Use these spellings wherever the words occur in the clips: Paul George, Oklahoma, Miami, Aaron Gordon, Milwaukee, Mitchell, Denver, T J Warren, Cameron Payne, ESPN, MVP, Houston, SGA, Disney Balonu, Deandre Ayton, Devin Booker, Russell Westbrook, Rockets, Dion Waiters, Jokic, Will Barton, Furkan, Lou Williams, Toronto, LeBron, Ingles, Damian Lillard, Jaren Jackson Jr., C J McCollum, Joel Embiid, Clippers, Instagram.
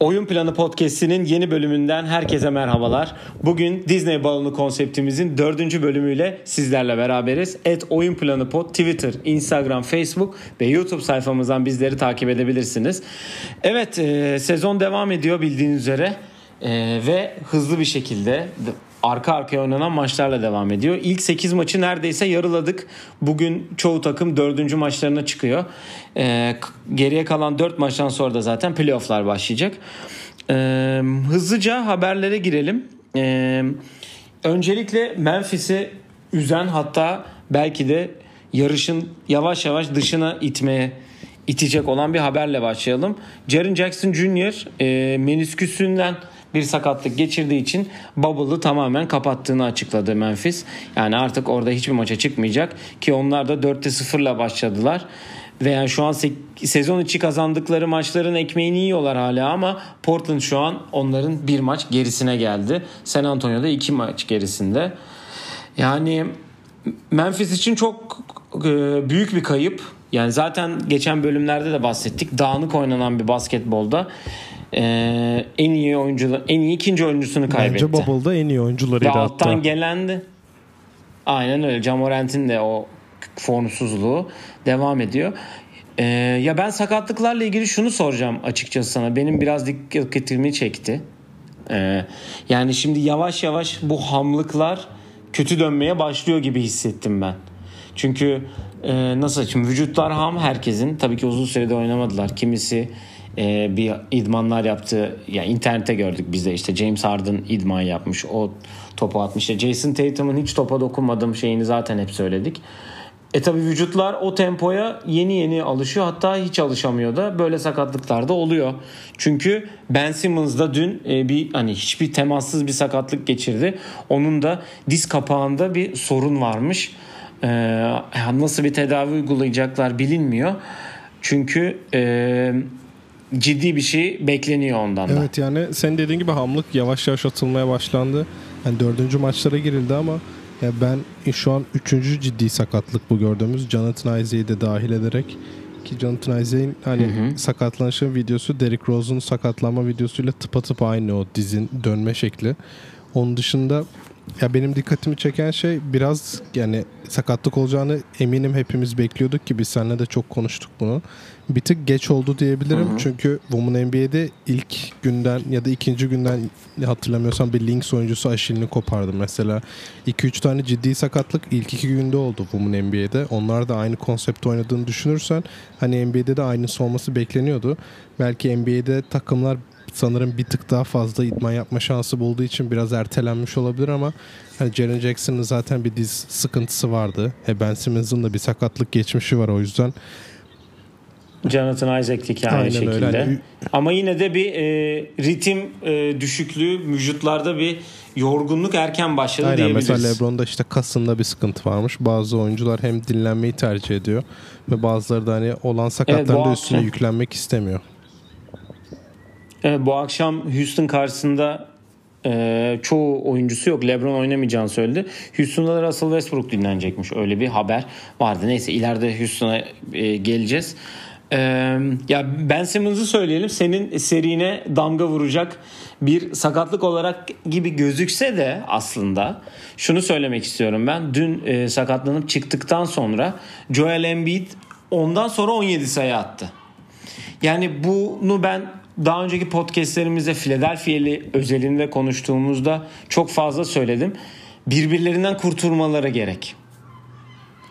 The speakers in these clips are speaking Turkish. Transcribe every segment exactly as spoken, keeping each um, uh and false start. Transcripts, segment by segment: Oyun Planı Podcast'inin yeni bölümünden herkese merhabalar. Bugün Disney balonu konseptimizin dördüncü bölümüyle sizlerle beraberiz. Et Oyun Planı Pod Twitter, Instagram, Facebook ve YouTube sayfamızdan bizleri takip edebilirsiniz. Evet, e, sezon devam ediyor bildiğiniz üzere e, ve hızlı bir şekilde arka arkaya oynanan maçlarla devam ediyor. İlk sekiz maçı neredeyse yarıladık. Bugün çoğu takım dördüncü maçlarına çıkıyor. Ee, geriye kalan dört maçtan sonra da zaten playofflar başlayacak. Ee, hızlıca haberlere girelim. Ee, öncelikle Memphis'i üzen, hatta belki de yarışın yavaş yavaş dışına itmeye itecek olan bir haberle başlayalım. Jaren Jackson Junior E, menisküsünden bir sakatlık geçirdiği için Bubble'ı tamamen kapattığını açıkladı Memphis. Yani artık orada hiçbir maça çıkmayacak ki onlar da dörtte sıfırla başladılar. Ve yani şu an se- sezon içi kazandıkları maçların ekmeğini yiyorlar hala, ama Portland şu an onların bir maç gerisine geldi. San Antonio'da iki maç gerisinde. Yani Memphis için çok e, büyük bir kayıp. Yani zaten geçen bölümlerde de bahsettik. Dağınık oynanan bir basketbolda Ee, en iyi oyuncular, en iyi ikinci oyuncusunu kaybetti. Bence Bubble'da en iyi oyuncularıydı hatta. Alttan gelendi. Aynen öyle. Camorant'in de o formsuzluğu devam ediyor. Ee, ya ben sakatlıklarla ilgili şunu soracağım açıkçası sana. Benim biraz dikkatimi çekti. Ee, yani şimdi yavaş yavaş bu hamlıklar kötü dönmeye başlıyor gibi hissettim ben. Çünkü e, nasıl açayım? Vücutlar ham herkesin. Tabii ki uzun sürede oynamadılar. Kimisi Ee, bir idmanlar yaptı. Yani internette gördük biz de, işte James Harden idman yapmış, o topu atmış. Jason Tatum'un hiç topa dokunmadığım şeyini zaten hep söyledik. E tabi vücutlar o tempoya yeni yeni alışıyor, hatta hiç alışamıyor da, böyle sakatlıklar da oluyor. Çünkü Ben Simmons da dün e, bir hani hiçbir temassız bir sakatlık geçirdi. Onun da diz kapağında bir sorun varmış. Ee, nasıl bir tedavi uygulayacaklar bilinmiyor. Çünkü eee ciddi bir şey bekleniyor ondan da. Evet, yani sen dediğin gibi hamlık yavaş yavaş atılmaya başlandı. Yani dördüncü maçlara girildi ama ya ben şu an üçüncü ciddi sakatlık bu gördüğümüz. Jonathan Isaac'i de dahil ederek, ki Jonathan Isaac'in hani hı hı. sakatlanışın videosu Derrick Rose'un sakatlanma videosuyla tıpatıp aynı, o dizin dönme şekli. Onun dışında ya benim dikkatimi çeken şey biraz, yani sakatlık olacağını eminim hepimiz bekliyorduk ki biz seninle de çok konuştuk bunu. Bir tık geç oldu diyebilirim. Hı hı. Çünkü Women N B A'de ilk günden ya da ikinci günden hatırlamıyorsam bir Lynx oyuncusu Achilles'ini kopardı mesela. iki üç tane ciddi sakatlık ilk iki günde oldu Women N B A'de. Onlar da aynı konsept oynadığını düşünürsen hani N B A'de de aynısı olması bekleniyordu. Belki N B A'de takımlar sanırım bir tık daha fazla idman yapma şansı bulduğu için biraz ertelenmiş olabilir ama hani Jaren Jackson'ın zaten bir diz sıkıntısı vardı. E Ben Simmons'ın da bir sakatlık geçmişi var, o yüzden. Jonathan Isaac'teki aynı şekilde. Öyle. Yani... Ama yine de bir e, ritim e, düşüklüğü, vücutlarda bir yorgunluk erken başladı Aynen, diyebiliriz. Mesela LeBron'da işte kasında bir sıkıntı varmış. Bazı oyuncular hem dinlenmeyi tercih ediyor ve bazıları da hani olan sakatların evet, da üstüne hafta... yüklenmek istemiyor. Evet, bu akşam Houston karşısında e, çoğu oyuncusu yok. LeBron oynamayacağını söyledi. Houston'da da Russell Westbrook dinlenecekmiş. Öyle bir haber vardı. Neyse, ileride Houston'a e, geleceğiz. E, ya Ben Simmons'ı söyleyelim. Senin serine damga vuracak bir sakatlık olarak gibi gözükse de aslında şunu söylemek istiyorum ben. Dün e, sakatlanıp çıktıktan sonra Joel Embiid ondan sonra on yedi sayı attı. Yani bunu ben daha önceki podcastlerimizde Philadelphia'li özelinde konuştuğumuzda çok fazla söyledim. Birbirlerinden kurtulmaları gerek.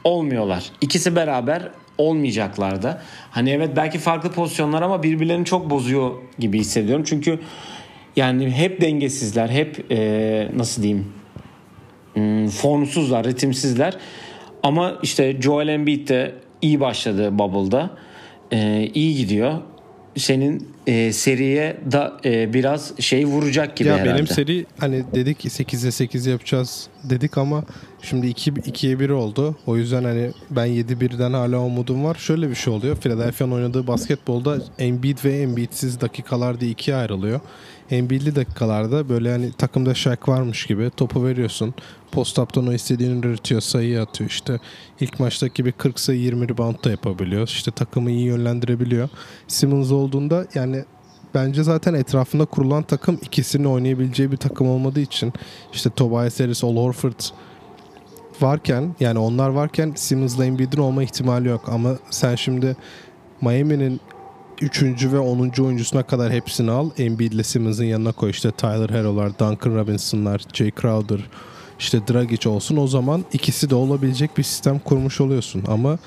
Olmuyorlar. İkisi beraber olmayacaklar da. Hani evet, belki farklı pozisyonlar ama birbirlerini çok bozuyor gibi hissediyorum. Çünkü yani hep dengesizler, hep ee, nasıl diyeyim formsuzlar, ritimsizler. Ama işte Joel Embiid de iyi başladı Bubble'da. E, iyi gidiyor. Senin e, seriye da e, biraz şey vuracak gibi ya herhalde. Benim seri hani dedik sekize sekiz yapacağız dedik ama şimdi ikiye bir oldu. O yüzden hani ben yedi birden hala umudum var. Şöyle bir şey oluyor. Philadelphia'nın oynadığı basketbolda Embiid ve Embiid'siz dakikalar diye ikiye ayrılıyor. Embiid'li dakikalarda böyle hani takımda Shaq varmış gibi topu veriyorsun. Post-up'tan o istediğini üretiyor, sayı atıyor işte. İlk maçtaki gibi kırk sayı yirmi rebound da yapabiliyor. İşte takımı iyi yönlendirebiliyor. Simmons olduğunda yani bence zaten etrafında kurulan takım ikisini oynayabileceği bir takım olmadığı için işte Tobias Harris, Al Horford varken, yani onlar varken Simmons'la Embiid'in olma ihtimali yok. Ama sen şimdi Miami'nin üçüncü ve onuncu oyuncusuna kadar hepsini al. Embiid'le Simmons'ın yanına koy. İşte Tyler Hero'lar, Duncan Robinson'lar, Jay Crowder, işte Dragic olsun. O zaman ikisi de olabilecek bir sistem kurmuş oluyorsun. Ama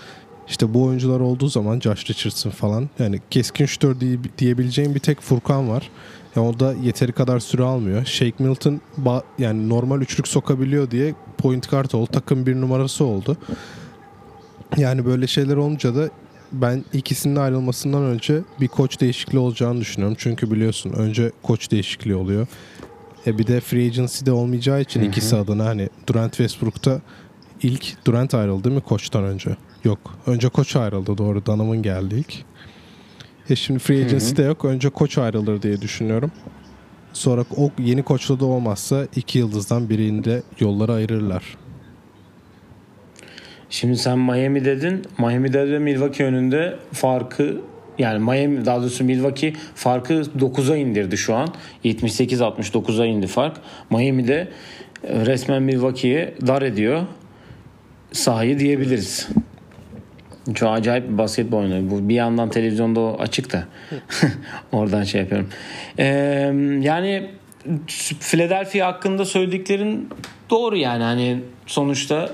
işte bu oyuncular olduğu zaman Josh Richardson falan, yani keskin şütör diyebileceğin bir tek Furkan var. Yani o da yeteri kadar süre almıyor. Shake Milton ba- yani normal üçlük sokabiliyor diye point guard oldu. Takım bir numarası oldu. Yani böyle şeyler olunca da ben ikisinin ayrılmasından önce bir koç değişikliği olacağını düşünüyorum. Çünkü biliyorsun önce koç değişikliği oluyor. E bir de free agency de olmayacağı için, hı hı, ikisi adına hani Durant Westbrook'ta ilk Durant ayrıldı değil mi koçtan önce? Yok. Önce koç ayrıldı, doğru. Danım'ın geldi ilk. E şimdi free agency, hı hı, de yok. Önce koç ayrılır diye düşünüyorum. Sonra o yeni koçla da olmazsa iki yıldızdan birinde yolları ayırırlar. Şimdi sen Miami dedin. Miami'de de Milwaukee önünde farkı, yani Miami, daha doğrusu Milwaukee farkı dokuza indirdi şu an. yetmiş sekiz altmış dokuza indi fark. Miami'de resmen Milwaukee'ye dar ediyor sahayı diyebiliriz. Çok acayip bir basketbol oynuyor. Bir yandan televizyonda o açık da oradan şey yapıyorum. Ee, yani Philadelphia hakkında söylediklerin doğru yani. Hani sonuçta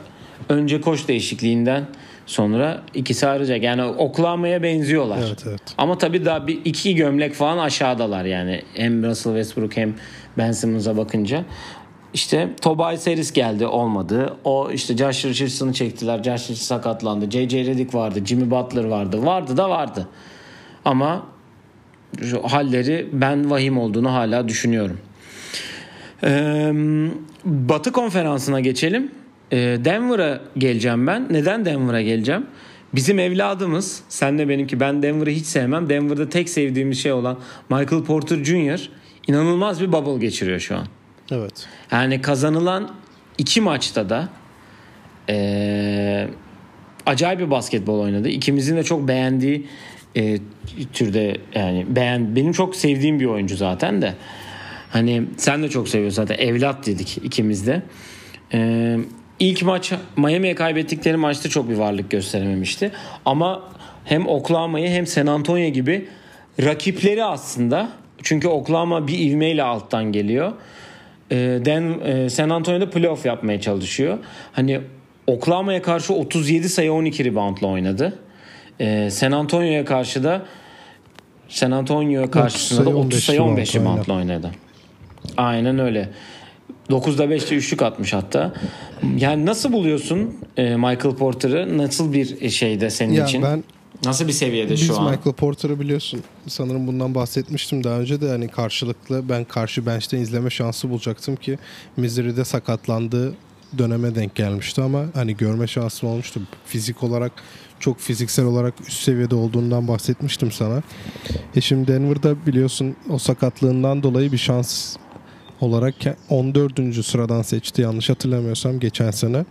önce koç değişikliğinden sonra ikisi ayrılacak. Yani Oklahoma'ya benziyorlar. Evet, evet. Ama tabii daha bir iki gömlek falan aşağıdalar yani. Hem Russell Westbrook hem Ben Simmons'a bakınca. İşte Tobias Harris geldi, olmadı. O işte Josh Richardson'ı çektiler. Josh Richardson sakatlandı. J J Redick vardı. Jimmy Butler vardı. Vardı da vardı. Ama halleri ben vahim olduğunu hala düşünüyorum. Ee, Batı konferansına geçelim. Denver'a geleceğim ben. Neden Denver'a geleceğim? Bizim evladımız, sen de benimki, ben Denver'ı hiç sevmem. Denver'da tek sevdiğim şey olan Michael Porter Junior inanılmaz bir bubble geçiriyor şu an. Evet. Yani kazanılan iki maçta da e, acayip bir basketbol oynadı. İkimizin de çok beğendiği e, türde, yani beğen, benim çok sevdiğim bir oyuncu zaten de. Hani sen de çok seviyorsun zaten. Evlat dedik ikimiz de. Eee İlk maç Miami'ye kaybettikleri maçta çok bir varlık gösterememişti. Ama hem Oklahoma'yı hem San Antonio gibi rakipleri aslında. Çünkü Oklahoma bir ivmeyle alttan geliyor. Ee, San Antonio'da playoff yapmaya çalışıyor. Hani Oklahoma'ya karşı otuz yedi sayı on iki reboundla oynadı. Ee, San Antonio'ya karşı da San Antonio'ya karşısında da otuz sayı on beş reboundla oynadı. Aynen öyle. dokuzda beşte üçlük atmış hatta. Yani nasıl buluyorsun Michael Porter'ı? Nasıl bir şeyde senin ya için? Ben, nasıl bir seviyede şu an? Biz Michael Porter'ı biliyorsun. Sanırım bundan bahsetmiştim daha önce de. Hani karşılıklı ben karşı bench'ten izleme şansı bulacaktım ki Missouri'de sakatlandığı döneme denk gelmişti ama hani görme şansım olmuştu. Fizik olarak, çok fiziksel olarak üst seviyede olduğundan bahsetmiştim sana. E şimdi Denver'da biliyorsun o sakatlığından dolayı bir şans olarak on dördüncü sıradan seçti yanlış hatırlamıyorsam geçen sene.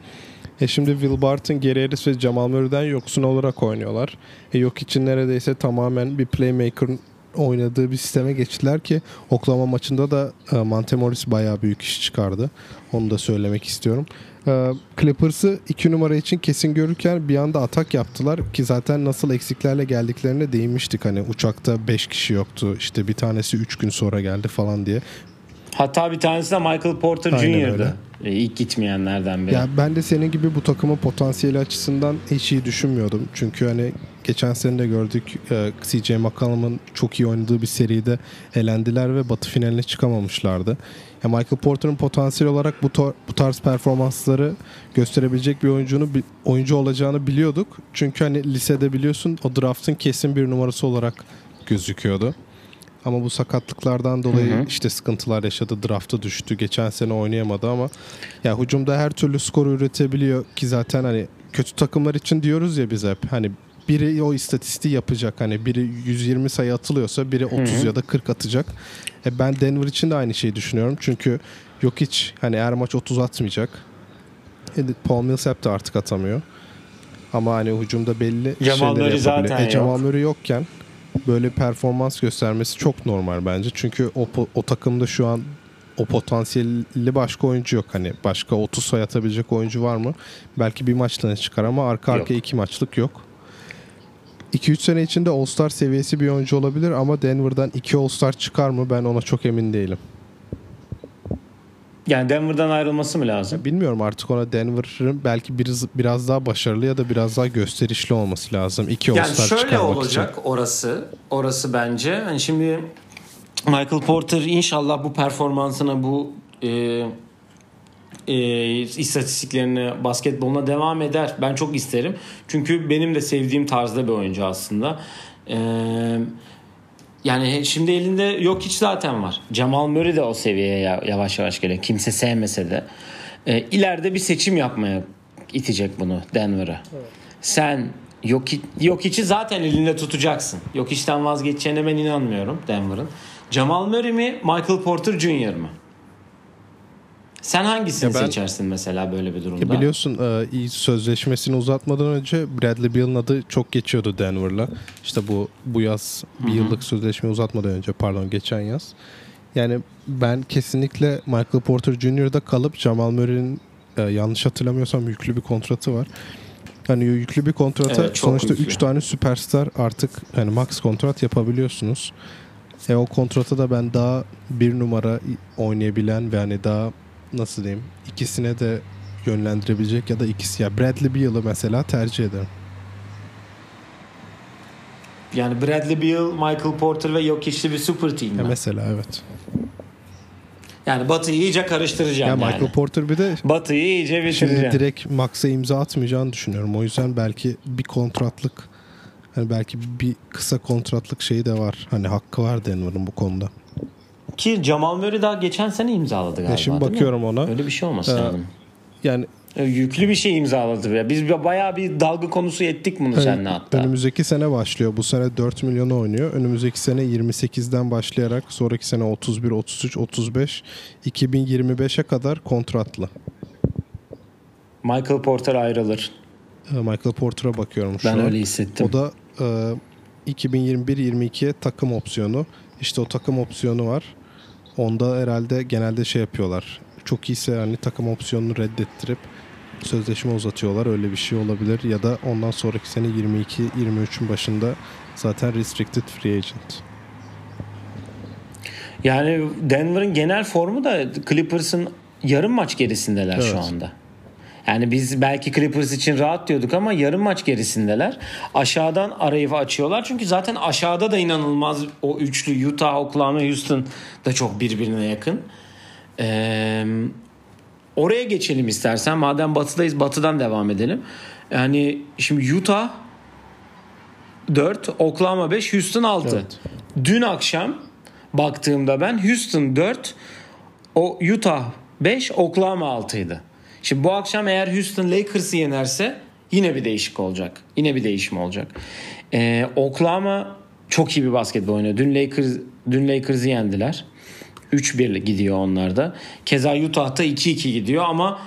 E şimdi Will Barton, Gary Harris ve Jamal Murray'den yoksun olarak oynuyorlar. E yok için neredeyse tamamen bir playmaker'ın oynadığı bir sisteme geçtiler ki Oklahoma maçında da e, Monte Morris bayağı büyük iş çıkardı. Onu da söylemek istiyorum. E, Clippers'ı iki numara için kesin görürken bir anda atak yaptılar ki zaten nasıl eksiklerle geldiklerine değinmiştik. Hani uçakta beş kişi yoktu. İşte bir tanesi üç gün sonra geldi falan diye. Hatta bir tanesi de Michael Porter Junior'dı. İlk gitmeyenlerden biri. Ya ben de senin gibi bu takımın potansiyeli açısından hiç iyi düşünmüyordum. Çünkü hani geçen sene de gördük C J McCollum'un çok iyi oynadığı bir seride elendiler ve batı finaline çıkamamışlardı. Ya Michael Porter'ın potansiyel olarak bu, tor- bu tarz performansları gösterebilecek bir oyuncunu, oyuncu olacağını biliyorduk. Çünkü hani lisede biliyorsun o draft'ın kesin bir numarası olarak gözüküyordu. Ama bu sakatlıklardan dolayı, hı hı, işte sıkıntılar yaşadı. Draft'a düştü. Geçen sene oynayamadı ama ya hücumda her türlü skoru üretebiliyor ki zaten hani kötü takımlar için diyoruz ya biz hep. Hani biri o istatistiği yapacak. Hani biri yüz yirmi sayı atılıyorsa biri otuz, hı hı, ya da kırk atacak. E ben Denver için de aynı şeyi düşünüyorum. Çünkü Jokic hani her maç otuz atmayacak. E Paul Millsap de artık atamıyor. Ama hani hücumda belli Jamal şeyleri yapabiliyor. Zaten e Jamal Murray yokken böyle performans göstermesi çok normal bence. Çünkü o, o takımda şu an o potansiyelli başka oyuncu yok. Hani başka otuz sayı atabilecek oyuncu var mı? Belki bir maçtan çıkar ama arka arkaya iki maçlık yok. iki üç sene içinde All-Star seviyesi bir oyuncu olabilir ama Denver'dan iki All-Star çıkar mı? Ben ona çok emin değilim. Yani Denver'dan ayrılması mı lazım? Bilmiyorum artık, ona Denver'ın belki biraz, biraz daha başarılı ya da biraz daha gösterişli olması lazım. İki yani All-Star şöyle olacak için. orası. Orası bence. Yani şimdi Michael Porter inşallah bu performansına, bu e, e, istatistiklerine, basketboluna devam eder. Ben çok isterim. Çünkü benim de sevdiğim tarzda bir oyuncu aslında. E, yani şimdi elinde Jokic zaten var. Jamal Murray de o seviyeye yavaş yavaş geliyor. Kimse sevmese de. E, ileride bir seçim yapmaya itecek bunu Denver'a. Evet. Sen Jokic, Jokic'i zaten elinde tutacaksın. Jokic'ten vazgeçeceğine ben inanmıyorum Denver'ın. Jamal Murray mi, Michael Porter Junior mı? Sen hangisini ben, seçersin mesela böyle bir durumda? Biliyorsun sözleşmesini uzatmadan önce Bradley Beal'ın adı çok geçiyordu Denver'la. İşte bu bu yaz bir Hı-hı. yıllık sözleşmeyi uzatmadan önce, pardon geçen yaz. Yani ben kesinlikle Michael Porter Junior'da kalıp Jamal Murray'in yanlış hatırlamıyorsam yüklü bir kontratı var. Hani yüklü bir kontrata evet, sonuçta üç tane süperstar artık hani max kontrat yapabiliyorsunuz. E o kontrata da ben daha bir numara oynayabilen ve hani daha nasıl diyeyim ikisine de yönlendirebilecek ya da ikisi ya Bradley Beal'ı mesela tercih ederim. Yani Bradley Beal, Michael Porter ve Jokic'li bir super team. Ya mesela evet. Yani Batı'yı iyice karıştıracağım ya yani. Michael Porter bir de Batı'yı iyice bitireceğim. Şimdi direkt Max'a imza atmayacağını düşünüyorum. O yüzden belki bir kontratlık, hani belki bir kısa kontratlık şeyi de var. Hani hakkı var Denver'ın bu konuda. Ki Jamal Murray daha geçen sene imzaladı galiba. Ya şimdi bakıyorum ona. Öyle bir şey olması ee, lazım. Yani yüklü bir şey imzaladı ya. Biz bayağı bir dalga konusu ettik bunu hani, seninle hatta. Önümüzdeki sene başlıyor. Bu sene dört milyon oynuyor. Önümüzdeki sene yirmi sekizden başlayarak sonraki sene otuz bir, otuz üç, otuz beş, iki bin yirmi beşe kadar kontratlı. Michael Porter ayrılır. Michael Porter'a bakıyorum şu ben an. Ben öyle hissettim. O da e, iki bin yirmi bir yirmi ikiye takım opsiyonu. İşte o takım opsiyonu var. Onda herhalde genelde şey yapıyorlar. Çok iyiyse hani takım opsiyonunu reddettirip sözleşme uzatıyorlar. Öyle bir şey olabilir. Ya da ondan sonraki sene yirmi iki yirmi üçün başında zaten restricted free agent. Yani Denver'ın genel formu da Clippers'ın yarım maç gerisindeler evet. Şu anda. Yani biz belki Clippers için rahat diyorduk ama yarım maç gerisindeler. Aşağıdan arayı açıyorlar. Çünkü zaten aşağıda da inanılmaz o üçlü Utah, Oklahoma, Houston da çok birbirine yakın. Ee, oraya geçelim istersen. Madem batıdayız, batıdan devam edelim. Yani şimdi Utah dört, Oklahoma beş, Houston altı. Evet. Dün akşam baktığımda ben Houston dört, o Utah beş, Oklahoma altıydı. Şimdi bu akşam eğer Houston Lakers'ı yenerse yine bir değişik olacak. Yine bir değişim olacak. Ee, Oklahoma çok iyi bir basketbol oynuyor. Dün Lakers dün Lakers'ı yendiler. üç bir gidiyor onlar da. Keza Utah'ta iki iki gidiyor ama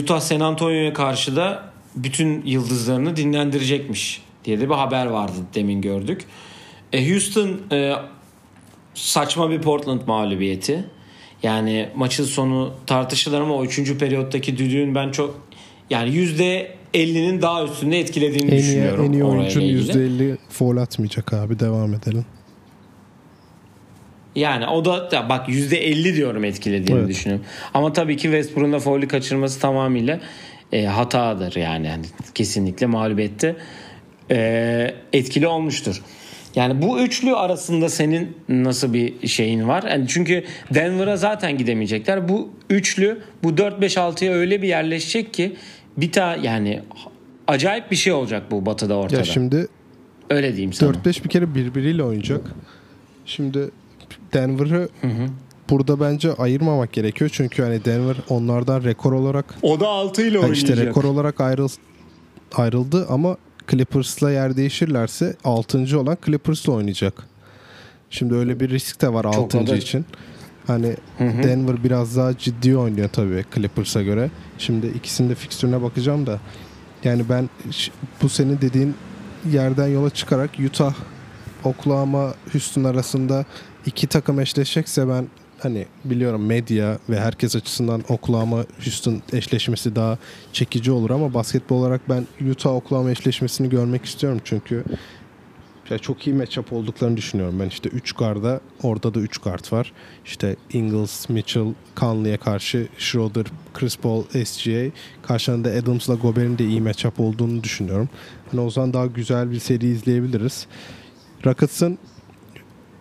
Utah San Antonio'ya karşı da bütün yıldızlarını dinlendirecekmiş diye de bir haber vardı, demin gördük. E, Houston e, saçma bir Portland mağlubiyeti. Yani maçın sonu tartışılır ama o üçüncü periyottaki düdüğün ben çok yani yüzde ellinin daha üstünde etkilediğini en düşünüyorum. En iyi oyuncun yüzde elli foul atmayacak abi, devam edelim. Yani o da bak yüzde elli diyorum etkilediğini evet. Düşünüyorum. Ama tabii ki Westbrook'un da foul'ü kaçırması tamamıyla e, hatadır yani. Yani kesinlikle mağlubiyette e, etkili olmuştur. Yani bu üçlü arasında senin nasıl bir şeyin var? Yani çünkü Denver'a zaten gidemeyecekler. Bu üçlü bu dört beş altıya öyle bir yerleşecek ki bir ta yani acayip bir şey olacak bu batıda ortada. Ya şimdi öyle diyeyim sana. dört beş bir kere birbiriyle oynayacak. Şimdi Denver'ı hı hı. burada bence ayırmamak gerekiyor. Çünkü hani Denver onlardan rekor olarak o da altı ile oynayacak. İşte rekor olarak ayrıl, ayrıldı ama Clippers'la yer değişirlerse altıncı olan Clippers'la oynayacak. Şimdi öyle bir risk de var altıncı için. Hani hı hı. Denver biraz daha ciddi oynuyor tabii Clippers'a göre. Şimdi ikisinin de fikstürüne bakacağım da. Yani ben bu senin dediğin yerden yola çıkarak Utah Oklahoma Houston arasında iki takım eşleşecekse ben hani biliyorum medya ve herkes açısından Oklahoma Houston eşleşmesi daha çekici olur ama basketbol olarak ben Utah Oklahoma eşleşmesini görmek istiyorum çünkü ya çok iyi matchup olduklarını düşünüyorum. Ben işte üç guard'a, orada da üç guard var. İşte Ingles, Mitchell, Conley'e karşı Schroeder, Chris Paul, S G A. Karşılığında Adams'la Gobert'in de iyi matchup olduğunu düşünüyorum. Hani o zaman daha güzel bir seri izleyebiliriz. Rockets'ın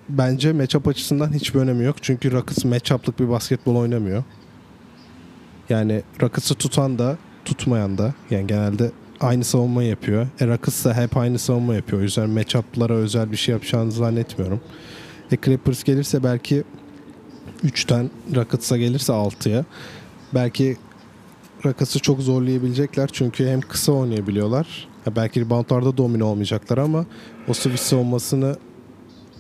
bence matchup açısından hiçbir önemi yok. Çünkü Rockets matchup'lık bir basketbol oynamıyor. Yani Rockets'ı tutan da tutmayan da yani genelde aynı savunma yapıyor. E Rockets da hep aynı savunma yapıyor. O yüzden matchup'lara özel bir şey yapacağını zannetmiyorum. E Clippers gelirse belki üçten, Rockets'a gelirse altıya. Belki Rockets'ı çok zorlayabilecekler çünkü hem kısa oynayabiliyorlar. Ya belki reboundlarda domine olmayacaklar ama o switch savunmasını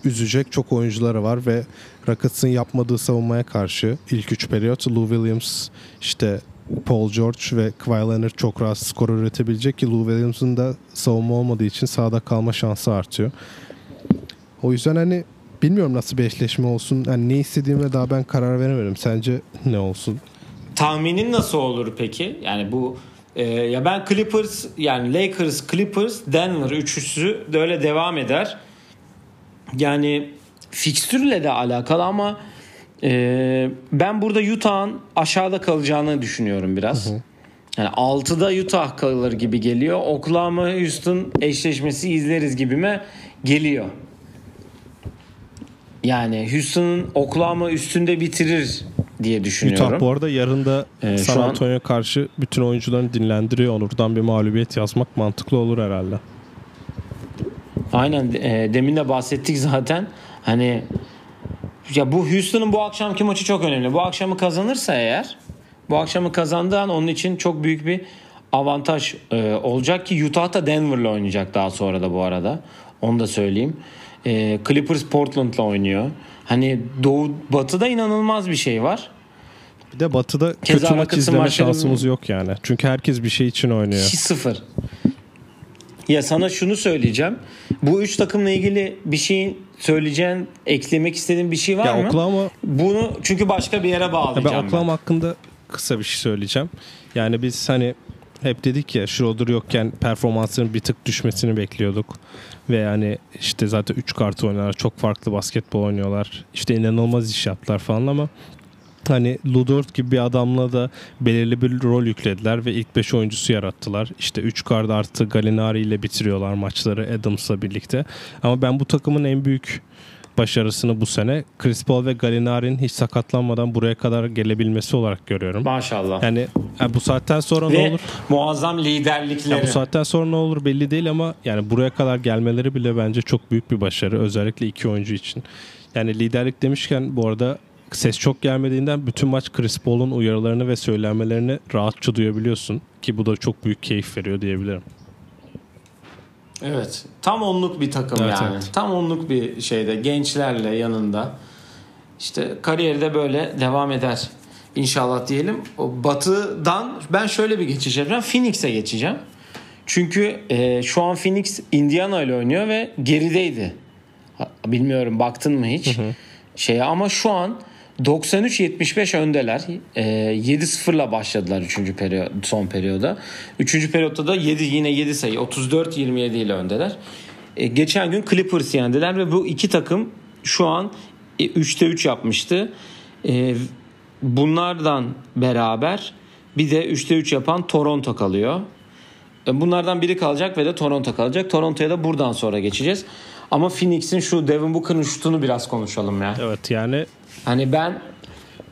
üzecek çok oyuncuları var ve Rockets'ın yapmadığı savunmaya karşı ilk üç periyot Lou Williams, işte Paul George ve Kawhi Leonard çok rahat skor üretebilecek ki Lou Williams'ın da savunma olmadığı için sahada kalma şansı artıyor. O yüzden hani bilmiyorum nasıl bir eşleşme olsun. Yani ne istediğime daha ben karar veremedim. Sence ne olsun? Tahminin nasıl olur peki? Yani bu e, ya ben Clippers yani Lakers, Clippers, Denver üçlüsü de öyle devam eder. Yani fikstürle de alakalı ama Ee, ben burada Utah'ın aşağıda kalacağını düşünüyorum biraz. Hı hı. Yani altıda Utah kalır gibi geliyor. Oklahoma Houston eşleşmesi izleriz gibime geliyor. Yani Houston'ın Oklahoma üstünde bitirir diye düşünüyorum. Utah bu arada yarın da ee, San Antonio an... karşı bütün oyuncularını dinlendiriyor. Onurdan bir mağlubiyet yazmak mantıklı olur herhalde. Aynen. E, demin de bahsettik zaten. Hani ya bu Houston'ın bu akşamki maçı çok önemli. Bu akşamı kazanırsa eğer, bu akşamı kazandığı an onun için çok büyük bir avantaj e, olacak ki Utah da Denver'la oynayacak daha sonra da bu arada. Onu da söyleyeyim. E, Clippers Portland'la oynuyor. Hani Doğu Batı'da inanılmaz bir şey var. Bir de Batı'da Keza kötü maç izleme maçları... şansımız yok yani. Çünkü herkes bir şey için oynuyor. iki sıfır. Ya sana şunu söyleyeceğim. Bu üç takımla ilgili bir şeyin söyleyeceğin, eklemek istediğin bir şey var ya mı? Oklahoma... Bunu çünkü başka bir yere bağlayacağım. Ben Oklahoma ben. hakkında kısa bir şey söyleyeceğim. Yani biz hani hep dedik ya Schroeder yokken performansının bir tık düşmesini bekliyorduk. Ve yani işte zaten üç kart oynuyorlar. Çok farklı basketbol oynuyorlar. İşte inanılmaz iş yaptılar falan ama hani Ludort gibi bir adamla da belirli bir rol yüklediler ve ilk beş oyuncusu yarattılar. İşte üç guard artı Gallinari ile bitiriyorlar maçları Adams'la birlikte. Ama ben bu takımın en büyük başarısını bu sene Chris Paul ve Gallinari'nin hiç sakatlanmadan buraya kadar gelebilmesi olarak görüyorum. Maşallah. Yani, yani bu saatten sonra ve ne olur? Muazzam liderlikleri. Yani bu saatten sonra ne olur belli değil ama yani buraya kadar gelmeleri bile bence çok büyük bir başarı. Özellikle iki oyuncu için. Yani liderlik demişken bu arada ses çok gelmediğinden bütün maç Chris Paul'un uyarılarını ve söylenmelerini rahatça duyabiliyorsun ki bu da çok büyük keyif veriyor diyebilirim. Evet. Tam onluk bir takım evet, yani. Evet. Tam onluk bir şeyde gençlerle yanında. İşte kariyerde böyle devam eder. İnşallah diyelim. O batıdan ben şöyle bir geçiş yapacağım. Phoenix'e geçeceğim. Çünkü e, şu an Phoenix Indiana ile oynuyor ve gerideydi. Ha, bilmiyorum baktın mı hiç? Hı hı. Şeye ama şu an doksan üç yetmiş beş öndeler. E, yedi sıfırla başladılar üçüncü periyod, son periyoda. üçüncü periyotta da yedi yine yedi sayı otuz dört yirmi yedi ile öndeler. E, geçen gün Clippers'ı yendiler ve bu iki takım şu an e, üçte üç yapmıştı. E, bunlardan beraber bir de üçte üç yapan Toronto kalıyor. E, bunlardan biri kalacak ve de Toronto kalacak. Toronto'ya da buradan sonra geçeceğiz. Ama Phoenix'in şu Devin Booker'ın şutunu biraz konuşalım ya. Evet yani hani ben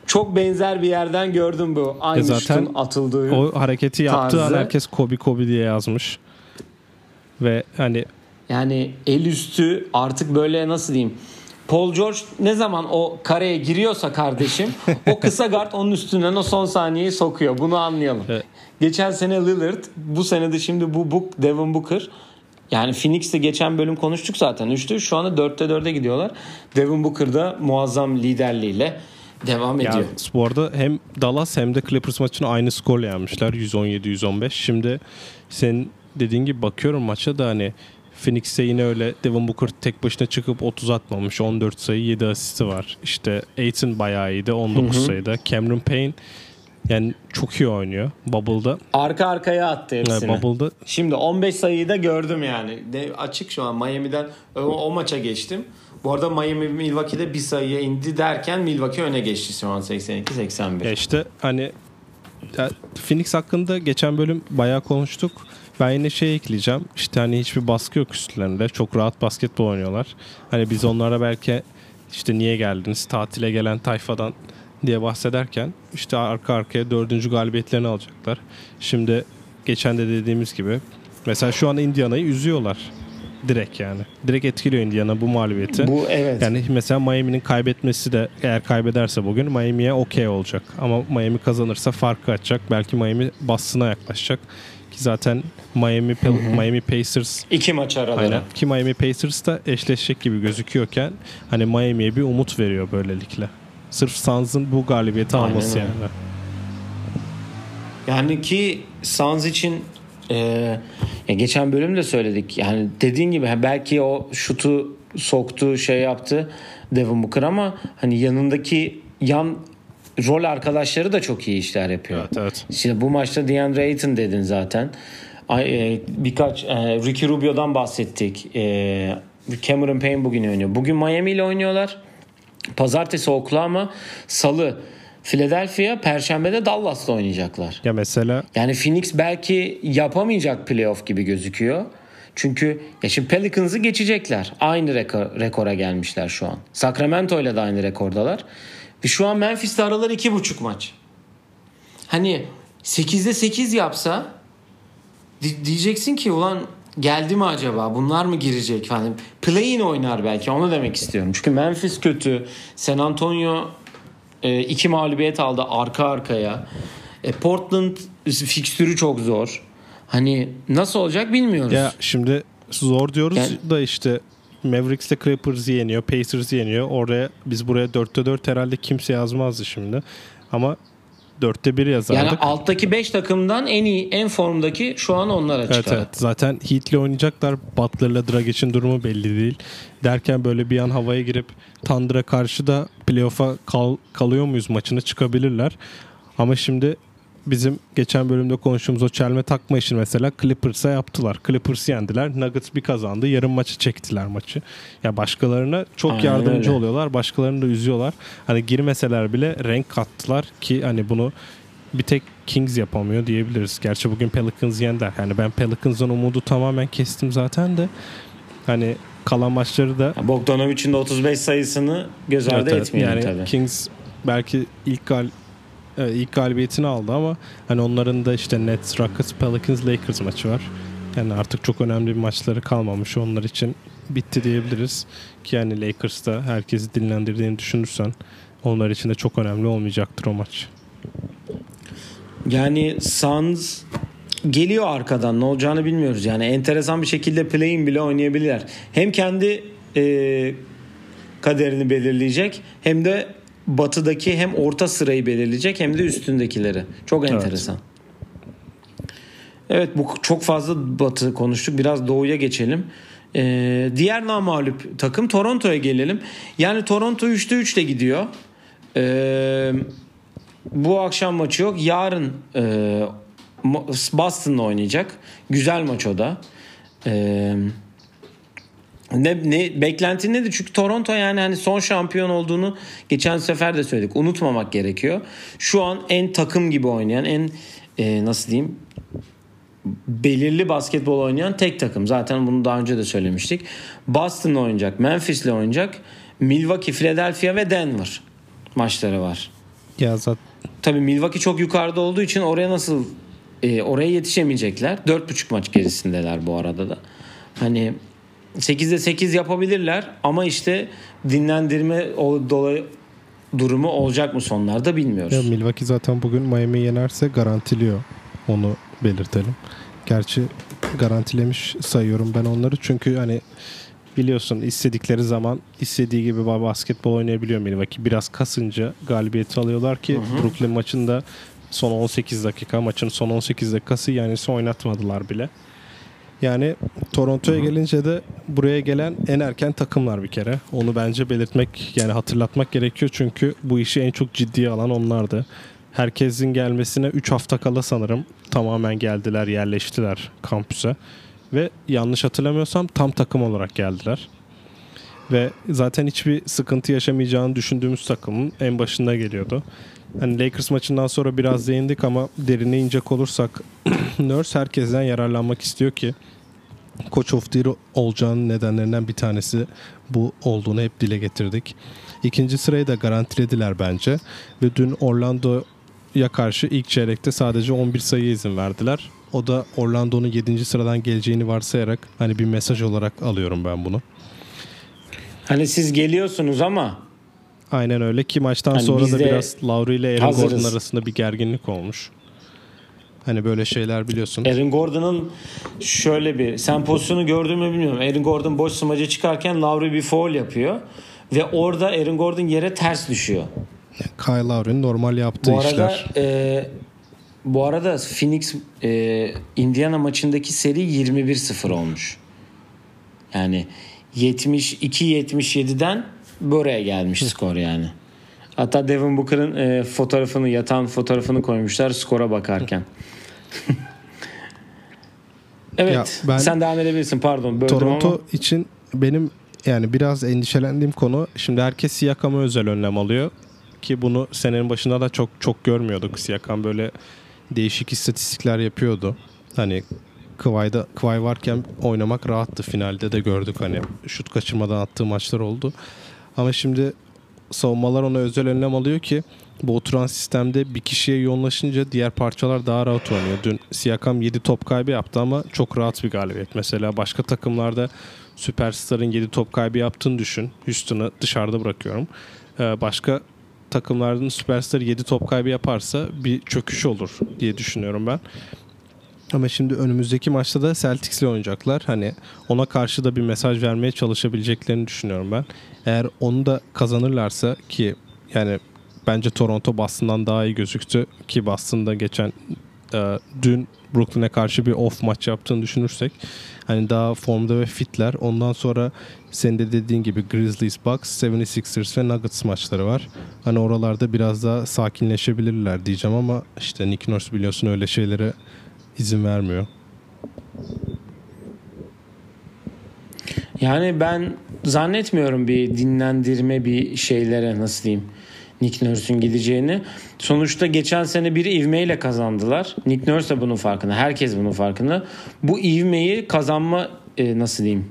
çok benzer bir yerden gördüm bu. Aynı e şutun atıldığı o hareketi yaptığı tarzı. Herkes Kobe Kobe diye yazmış. Ve hani yani el üstü artık böyle nasıl diyeyim? Paul George ne zaman o kareye giriyorsa kardeşim o kısa guard onun üstünden o son saniyeyi sokuyor. Bunu anlayalım. Evet. Geçen sene Lillard, bu sene de şimdi bu Book Devin Booker. Yani Phoenix'te geçen bölüm konuştuk zaten. üçte üç şu anda dörtte dörde gidiyorlar. Devin Booker da muazzam liderliğiyle devam ediyor. Yani bu arada hem Dallas hem de Clippers maçını aynı skorla yenmişler. yüz on yedi yüz on beş. Şimdi senin dediğin gibi bakıyorum maça da hani Phoenix'e yine öyle Devin Booker tek başına çıkıp otuz atmamış. on dört sayı, yedi asisti var. İşte Ayton bayağı iyiydi. on dokuz hı hı. sayıda. Cameron Payne yani çok iyi oynuyor Bubble'da. Arka arkaya attı hepsini. Evet, Bubble'da. Şimdi on beş sayıyı da gördüm yani. De, açık şu an Miami'den o, o maça geçtim. Bu arada Miami Milwaukee'de bir sayıya indi derken Milwaukee öne geçti şu an seksen iki seksen bir. İşte hani Phoenix hakkında geçen bölüm bayağı konuştuk. Ben yine şey ekleyeceğim. İşte hani hiçbir baskı yok üstlerinde. Çok rahat basketbol oynuyorlar. Hani biz onlara belki işte niye geldiniz? Tatile gelen tayfadan diye bahsederken işte arka arkaya dördüncü galibiyetlerini alacaklar. Şimdi geçen de dediğimiz gibi mesela şu an Indiana'yı üzüyorlar. Direkt yani. Direkt etkiliyor Indiana bu mağlubiyeti. Bu evet. Yani mesela Miami'nin kaybetmesi de eğer kaybederse bugün Miami'ye okey olacak. Ama Miami kazanırsa farkı açacak. Belki Miami bassına yaklaşacak. Ki zaten Miami Pe- Miami Pacers iki maç araları. Ki Miami Pacers da eşleşecek gibi gözüküyorken hani Miami'ye bir umut veriyor böylelikle. Sırf Suns'ın bu galibiyeti alması yani. Yani ki Suns için Ee, geçen bölümde söyledik yani dediğin gibi belki o şutu soktu şey yaptı Devin Booker ama hani yanındaki yan rol arkadaşları da çok iyi işler yapıyor. Evet, evet. İşte bu maçta Deandre Ayton dedin zaten. Ay, e, birkaç e, Ricky Rubio'dan bahsettik. E, Cameron Payne bugün oynuyor. Bugün Miami ile oynuyorlar. Pazartesi Oklahoma, Salı Philadelphia, Perşembe'de Dallas'la oynayacaklar. Ya mesela yani Phoenix belki yapamayacak playoff gibi gözüküyor. Çünkü ya şimdi Pelicans'ı geçecekler. Aynı rekor, rekora gelmişler şu an. Sacramento'yla da aynı rekordalar. Ve şu an Memphis'le araları iki buçuk maç. Hani sekizde sekiz yapsa di- diyeceksin ki ulan geldi mi acaba? Bunlar mı girecek? Hani play-in oynar belki. Onu demek istiyorum. Çünkü Memphis kötü. San Antonio İki mağlubiyet aldı arka arkaya. E, Portland fikstürü çok zor. Hani nasıl olacak bilmiyoruz. Ya şimdi zor diyoruz yani, da işte Mavericks'le Clippers'ı yeniyor, Pacers'ı yeniyor. Oraya biz buraya dörtte dört herhalde kimse yazmazdı şimdi. Ama dörtte bir yazardık. Yani alttaki beş takımdan en iyi, en formdaki şu an onlara çıkar. Evet, evet. Zaten Heat'le oynayacaklar. Butler'la Dragic'in durumu belli değil. Derken böyle bir an havaya girip Thunder'a karşı da playoff'a kal- kalıyor muyuz maçına çıkabilirler. Ama şimdi bizim geçen bölümde konuştuğumuz o çelme takma işini mesela Clippers'a yaptılar. Clippers'ı yendiler. Nuggets bir kazandı. Yarım maçı çektiler maçı. Ya yani başkalarına çok aynen yardımcı öyle oluyorlar. Başkalarını da üzüyorlar. Hani girmeseler bile renk kattılar ki hani bunu bir tek Kings yapamıyor diyebiliriz. Gerçi bugün Pelicans yendiler. Yani ben Pelicans'ın umudu tamamen kestim zaten de. Hani kalan maçları da Bogdanovic'in de otuz beş sayısını göz ardı evet, etmiyor yani tabii. Kings belki ilk gal İlk galibiyetini aldı ama hani onların da işte Nets, Rockets, Pelicans, Lakers maçı var. Yani artık çok önemli bir maçları kalmamış. Onlar için bitti diyebiliriz. Ki yani Lakers'ta herkesi dinlendirdiğini düşünürsen onlar için de çok önemli olmayacaktır o maç. Yani Suns geliyor arkadan. Ne olacağını bilmiyoruz. Yani enteresan bir şekilde play-in bile oynayabilirler. Hem kendi ee, kaderini belirleyecek hem de batıdaki hem orta sırayı belirleyecek hem de üstündekileri. Çok enteresan. Evet, evet bu çok fazla batı konuştuk. Biraz doğuya geçelim. Ee, diğer namağlup takım Toronto'ya gelelim. Yani Toronto üçte üçle gidiyor. Ee, bu akşam maçı yok. Yarın e, Boston'la oynayacak. Güzel maç o da. Eee Ne, ne beklentin nedir? Çünkü Toronto yani hani son şampiyon olduğunu geçen sefer de söyledik. Unutmamak gerekiyor. Şu an en takım gibi oynayan, en e, nasıl diyeyim belirli basketbol oynayan tek takım. Zaten bunu daha önce de söylemiştik. Boston'la oynayacak, Memphis'le oynayacak, Milwaukee, Philadelphia ve Denver maçları var. Ya zaten tabii Milwaukee çok yukarıda olduğu için oraya nasıl e, oraya yetişemeyecekler. dört buçuk maç gerisindeler bu arada da. Hani sekizde sekiz yapabilirler ama işte dinlendirme dolayı durumu olacak mı sonlarda bilmiyoruz. Ya Milwaukee zaten bugün Miami'yi yenerse garantiliyor. Onu belirtelim. Gerçi garantilemiş sayıyorum ben onları. Çünkü hani biliyorsun istedikleri zaman istediği gibi basketbol oynayabiliyor Milwaukee. Biraz kasınca galibiyeti alıyorlar ki hı hı. Brooklyn maçında son on sekiz dakika maçın son on sekiz dakikası yani oynatmadılar bile. Yani Toronto'ya gelince de buraya gelen en erken takımlar bir kere. Onu bence belirtmek, yani hatırlatmak gerekiyor. Çünkü bu işi en çok ciddiye alan onlardı. Herkesin gelmesine üç hafta kala sanırım tamamen geldiler, yerleştiler kampüse. Ve yanlış hatırlamıyorsam tam takım olarak geldiler. Ve zaten hiçbir sıkıntı yaşamayacağını düşündüğümüz takımın en başında geliyordu. Hani Lakers maçından sonra biraz değindik ama derine inecek olursak Nurse herkesten yararlanmak istiyor ki Coach of the Year olacağının nedenlerinden bir tanesi bu olduğunu hep dile getirdik. İkinci sırayı da garantilediler bence ve dün Orlando'ya karşı ilk çeyrekte sadece on bir sayıya izin verdiler. O da Orlando'nun yedinci sıradan geleceğini varsayarak hani bir mesaj olarak alıyorum ben bunu. Hani siz geliyorsunuz ama aynen öyle ki maçtan hani sonra da biraz Lowry ile Aaron hazırız. Gordon arasında bir gerginlik olmuş. Hani böyle şeyler biliyorsun. Aaron Gordon'ın şöyle bir, sen pozisyonu gördün mü bilmiyorum. Aaron Gordon boş smaca çıkarken Lowry bir foul yapıyor ve orada Aaron Gordon yere ters düşüyor. Kyle Lowry'nin normal yaptığı bu arada, işler. E, bu arada Phoenix e, Indiana maçındaki seri yirmi bir sıfır olmuş. Yani yetmiş iki yetmiş yediden buraya gelmiş skor yani. Hatta Devin Booker'ın e, fotoğrafını, yatan fotoğrafını koymuşlar skora bakarken. Evet, ben, sen devam edebilirsin. Pardon, böldüm Toronto ama. için benim yani biraz endişelendiğim konu, şimdi herkes Siakam'a özel önlem alıyor ki bunu senenin başında da çok çok görmüyorduk. Siakam böyle değişik istatistikler yapıyordu. Hani Kıvay'da, Kıvay varken oynamak rahattı, finalde de gördük hani şut kaçırmadan attığı maçlar oldu. Ama şimdi savunmalar ona özel önlem alıyor ki bu oturan sistemde bir kişiye yoğunlaşınca diğer parçalar daha rahat oynuyor. Dün Siakam yedi top kaybı yaptı ama çok rahat bir galibiyet. Mesela başka takımlarda süperstarın yedi top kaybı yaptığını düşün. Houston'ı dışarıda bırakıyorum. Başka takımların süperstarı yedi top kaybı yaparsa bir çöküş olur diye düşünüyorum ben. Ama şimdi önümüzdeki maçta da Celtics'le oynayacaklar. Hani ona karşı da bir mesaj vermeye çalışabileceklerini düşünüyorum ben. Eğer onu da kazanırlarsa ki yani bence Toronto Boston'dan daha iyi gözüktü ki Boston'da geçen e, dün Brooklyn'e karşı bir off maç yaptığını düşünürsek hani daha formda ve fitler. Ondan sonra senin de dediğin gibi Grizzlies, Bucks, yetmiş altmışlar ve Nuggets maçları var. Hani oralarda biraz daha sakinleşebilirler diyeceğim ama işte Nick Nurse biliyorsun öyle şeylere izin vermiyor. Yani ben zannetmiyorum bir dinlendirme, bir şeylere nasıl diyeyim, Nick Nurse'un gideceğini. Sonuçta geçen sene bir ivmeyle kazandılar. Nick Nurse de bunun farkında. Herkes bunun farkında. Bu ivmeyi kazanma e, nasıl diyeyim?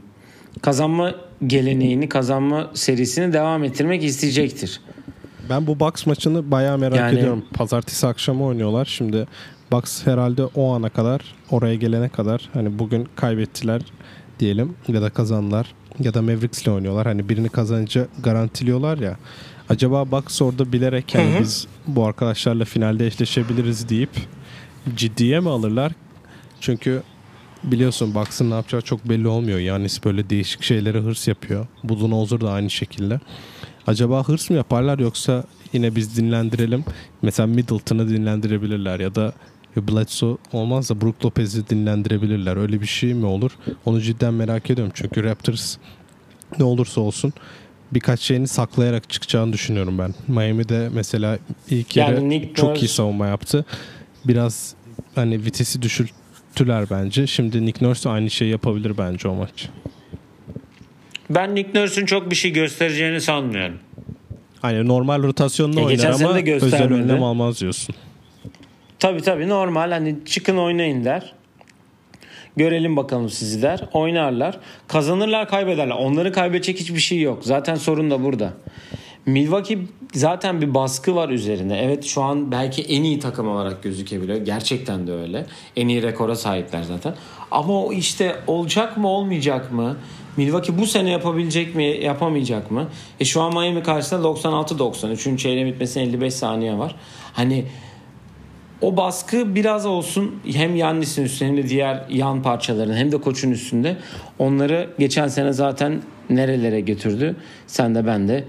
Kazanma geleneğini, kazanma serisini devam ettirmek isteyecektir. Ben bu Bucks maçını bayağı merak yani, ediyorum. Pazartesi akşamı oynuyorlar. Şimdi Bucks herhalde o ana kadar, oraya gelene kadar hani bugün kaybettiler diyelim ya da kazandılar ya da Mavericks'le oynuyorlar. Hani birini kazanınca garantiliyorlar ya. Acaba Bucks orada bilerek yani biz bu arkadaşlarla finalde eşleşebiliriz deyip ciddiye mi alırlar? Çünkü biliyorsun Bucks'ın ne yapacağı çok belli olmuyor. Yani böyle değişik şeylere hırs yapıyor. Budenholzer da aynı şekilde. Acaba hırs mı yaparlar yoksa yine biz dinlendirelim. Mesela Middleton'ı dinlendirebilirler ya da Bledsoe olmaz da Brook Lopez'i dinlendirebilirler. Öyle bir şey mi olur? Onu cidden merak ediyorum. Çünkü Raptors ne olursa olsun birkaç şeyini saklayarak çıkacağını düşünüyorum ben. Miami'de mesela ilk yere yani çok Nurse iyi savunma yaptı. Biraz hani vitesi düşürttüler bence. Şimdi Nick Nurse aynı şeyi yapabilir bence o maç. Ben Nick Nurse'un çok bir şey göstereceğini sanmıyorum. Hani normal rotasyonla e, oynar ama özel önlem almaz diyorsun. Tabii tabii normal, hani çıkın oynayın der. Görelim bakalım sizi der. Oynarlar. Kazanırlar, kaybederler. Onları kaybedecek hiçbir şey yok. Zaten sorun da burada. Milwaukee zaten bir baskı var üzerine. Evet, şu an belki en iyi takım olarak gözükebiliyor. Gerçekten de öyle. En iyi rekora sahipler zaten. Ama işte olacak mı olmayacak mı? Milwaukee bu sene yapabilecek mi, yapamayacak mı? E şu an Miami karşısında doksan altı doksan. Üçüncü çeyreğin bitmesine elli beş saniye var. Hani o baskı biraz olsun hem Yannis'in üstünde hem de diğer yan parçaların hem de koçun üstünde. Onları geçen sene zaten nerelere götürdü? Sen de ben de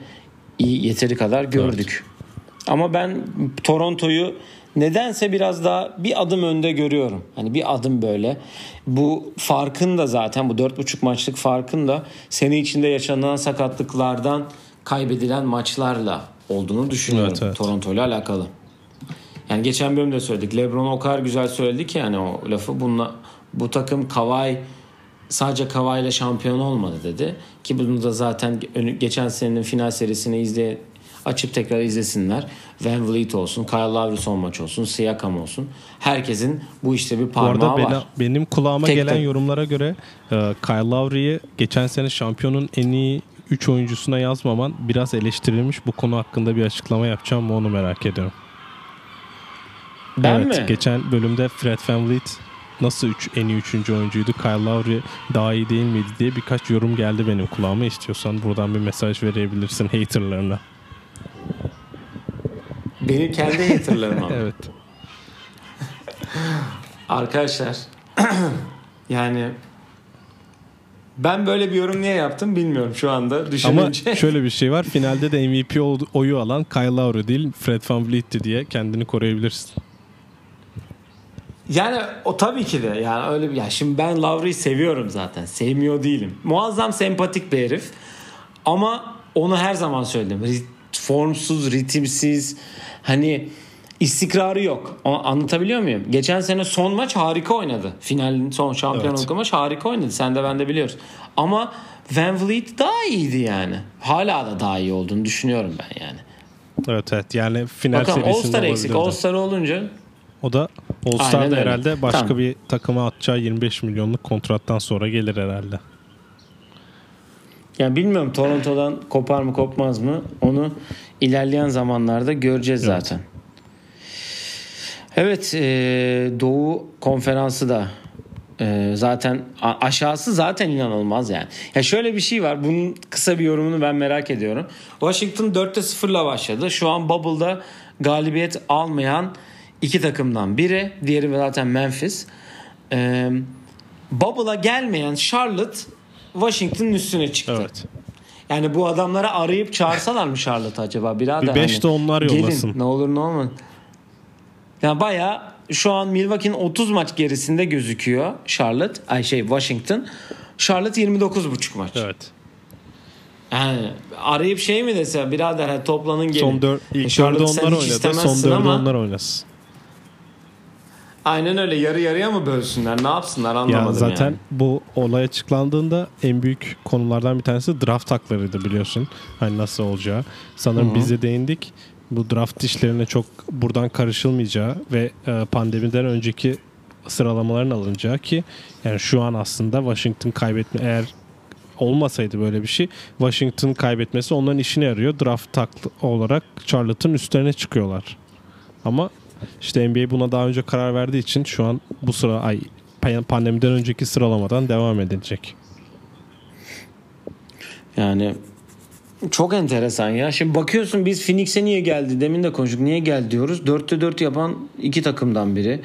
iyi, yeteri kadar gördük. Evet. Ama ben Toronto'yu nedense biraz daha bir adım önde görüyorum. Hani bir adım böyle. Bu farkın da zaten, bu dört buçuk maçlık farkın da sene içinde yaşanan sakatlıklardan kaybedilen maçlarla olduğunu düşünüyorum. Evet, evet. Toronto ile alakalı. Yani geçen bölümde söyledik. LeBron o kadar güzel söyledi ki yani o lafı. Bununla, bu takım Kawhi, sadece Kawhi ile şampiyon olmadı dedi. Ki bunu da zaten geçen senenin final serisini izle, açıp tekrar izlesinler. Van Vliet olsun, Kyle Lowry son maç olsun, Siakam olsun. Herkesin bu işte bir parmağı var. Bu arada var. Benim kulağıma tek gelen tek. yorumlara göre Kyle Lowry'yi geçen sene şampiyonun en iyi üç oyuncusuna yazmaman biraz eleştirilmiş. Bu konu hakkında bir açıklama yapacağım mı onu merak ediyorum. Ben evet, mi? Geçen bölümde Fred VanVleet nasıl üç, en iyi üçüncü oyuncuydu, Kyle Lowry daha iyi değil miydi diye birkaç yorum geldi benim kulağıma. İstiyorsan buradan bir mesaj verebilirsin haterlarına. Benim kendi haterlarıma. Evet. Arkadaşlar yani ben böyle bir yorum niye yaptım bilmiyorum şu anda düşününce. Ama şöyle bir şey var, finalde de M V P oyu alan Kyle Lowry değil Fred VanVleet'ti diye kendini koruyabilirsin. Yani o tabii ki de yani öyle bir, ya şimdi ben Lowry'yi seviyorum zaten, sevmiyor değilim. Muazzam sempatik bir herif ama onu her zaman söyledim, formsuz, ritimsiz, hani istikrarı yok. Anlatabiliyor muyum? Geçen sene son maç harika oynadı. Finalin son şampiyonluk evet. maç harika oynadı. Sen de ben de biliyoruz. Ama Van Vliet daha iyiydi yani. Hala da daha iyi olduğunu düşünüyorum ben yani. Evet evet. Yani final bakalım, serisinde All-Star eksik. All-Star olunca o da All-Star'da herhalde başka tamam. bir takıma atacağı yirmi beş milyonluk kontrattan sonra gelir herhalde. Yani bilmiyorum Toronto'dan kopar mı kopmaz mı? Onu ilerleyen zamanlarda göreceğiz evet. zaten. Evet, e, Doğu Konferansı da e, zaten aşağısı zaten inanılmaz yani. Ya şöyle bir şey var, bunun kısa bir yorumunu ben merak ediyorum. Washington dörtte sıfırla başladı. Şu an Bubble'da galibiyet almayan iki takımdan biri. Diğeri zaten Memphis. E, Bubble'a gelmeyen Charlotte Washington'ın üstüne çıktı. Evet. Yani bu adamlara arayıp çağırsalar mı Charlotte acaba? Birader, bir beş de onlar yollasın. Gelin, ne olur ne olmaz. Yani bayağı şu an Milwaukee'nin otuz maç gerisinde gözüküyor Charlotte. Ay şey Washington. Charlotte yirmi dokuz buçuk maç. Evet. Yani arayıp şey mi dese birader hani toplanın gelin. Son dört, ilk dördü onlar oynadı. Son dördü onlar oynasın. Aynen öyle, yarı yarıya mı bölsünler? Ne yapsınlar anlamadım yani. Zaten yani. Bu olay açıklandığında en büyük konulardan bir tanesi draft haklarıydı biliyorsun. Hani nasıl olacağı. Sanırım Hı-hı. biz de değindik. Bu draft işlerine çok buradan karışılmayacağı ve pandemiden önceki sıralamaların alınacağı ki yani şu an aslında Washington kaybetme, eğer olmasaydı böyle bir şey Washington kaybetmesi onların işine yarıyor. Draft taklı olarak Charlotte'ın üstlerine çıkıyorlar. Ama işte N B A buna daha önce karar verdiği için şu an bu sıra ay pandemiden önceki sıralamadan devam edilecek. Yani çok enteresan ya. Şimdi bakıyorsun biz Phoenix'e niye geldi? Demin de konuştuk. Niye geldi diyoruz. dörtte dört yapan iki takımdan biri.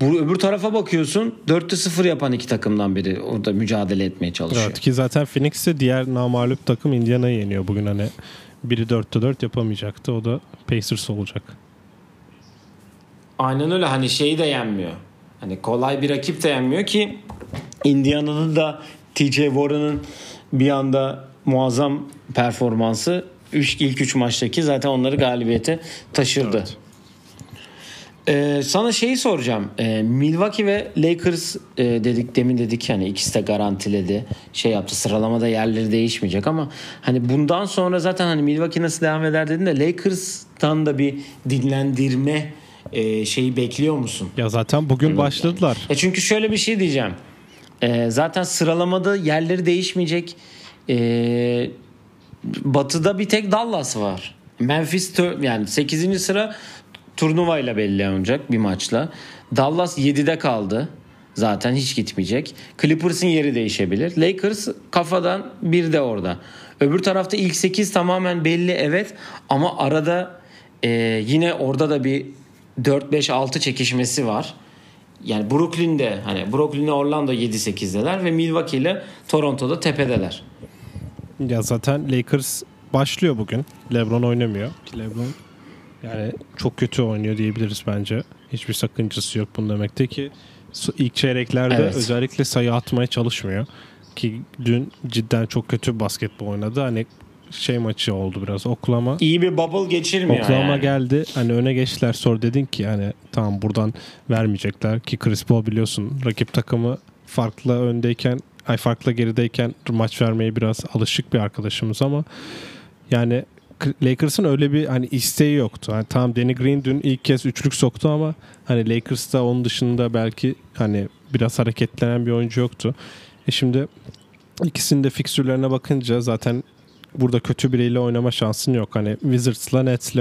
Bu, öbür tarafa bakıyorsun. dörtte sıfır yapan iki takımdan biri. Orada mücadele etmeye çalışıyor. Evet ki zaten Phoenix'e diğer namağlup takım Indiana'yı yeniyor bugün. Hani biri dörtte dört yapamayacaktı. O da Pacers olacak. Aynen öyle. Hani şeyi de yenmiyor. Hani kolay bir rakip de yenmiyor ki Indiana'nın da T J Warren'ın bir anda muazzam performansı üç, ilk üç maçtaki zaten onları galibiyete taşırdı. Evet. Ee, sana şeyi soracağım. Ee, Milwaukee ve Lakers e, dedik demin dedik yani ikisi de garantiledi. Şey yaptı, sıralamada yerleri değişmeyecek ama hani bundan sonra zaten hani Milwaukee nasıl devam eder dedin de Lakers'tan da bir dinlendirme e, şeyi bekliyor musun? Ya zaten bugün yani, başladılar. Yani. E çünkü şöyle bir şey diyeceğim. E, zaten sıralamada yerleri değişmeyecek. Ee, batı'da bir tek Dallas var. Memphis tör, yani sekizinci sıra turnuvayla belli olacak bir maçla. Dallas yedide kaldı. Zaten hiç gitmeyecek. Clippers'ın yeri değişebilir. Lakers kafadan bir de orada. Öbür tarafta ilk sekiz tamamen belli evet ama arada e, yine orada da bir dört beş altı çekişmesi var. Yani Brooklyn'de hani Brooklyn'le Orlando yedi sekizdeler ve Milwaukee ile Toronto'da tepedeler. Ya zaten Lakers başlıyor bugün. LeBron oynamıyor. LeBron Yani çok kötü oynuyor diyebiliriz bence. Hiçbir sakıncası yok bunun demekte ki ilk çeyreklerde evet. özellikle sayı atmaya çalışmıyor. Ki dün cidden çok kötü basketbol oynadı. Hani şey maçı oldu biraz. Oklahoma. İyi bir bubble geçirmiyor. Oklahoma yani. Geldi. Hani öne geçtiler. Sonra dedin ki hani tamam buradan vermeyecekler ki Chris Paul biliyorsun rakip takımı farklı öndeyken ay farklı gerideyken maç vermeye biraz alışık bir arkadaşımız ama yani Lakers'ın öyle bir hani isteği yoktu. Hani tamam Danny Green dün ilk kez üçlük soktu ama hani Lakers'ta onun dışında belki hani biraz hareketlenen bir oyuncu yoktu. E şimdi ikisinin de fikstürlerine bakınca zaten burada kötü biriyle oynama şansın yok. Hani Wizards'la Nets'le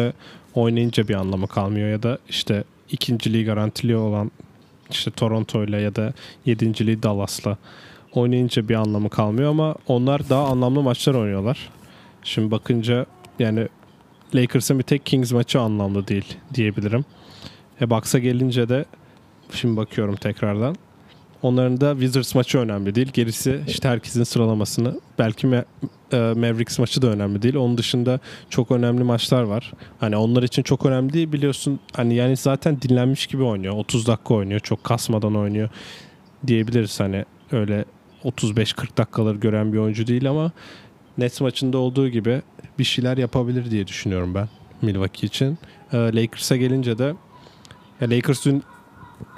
oynayınca bir anlamı kalmıyor ya da işte ikinciliği garantili olan işte Toronto'yla ya da yedinciliği Dallas'la oynayınca bir anlamı kalmıyor ama onlar daha anlamlı maçlar oynuyorlar. Şimdi bakınca yani Lakers'ın bir tek Kings maçı anlamlı değil diyebilirim. E Bucks'a gelince de şimdi bakıyorum tekrardan. Onların da Wizards maçı önemli değil. Gerisi işte herkesin sıralamasını. Belki Ma- Mavericks maçı da önemli değil. Onun dışında çok önemli maçlar var. Hani onlar için çok önemli değil biliyorsun. Hani yani zaten dinlenmiş gibi oynuyor. otuz dakika oynuyor. Çok kasmadan oynuyor diyebiliriz. Hani öyle otuz beş kırk dakikaları gören bir oyuncu değil ama Nets maçında olduğu gibi bir şeyler yapabilir diye düşünüyorum ben Milwaukee için. Lakers'a gelince de Lakers'ın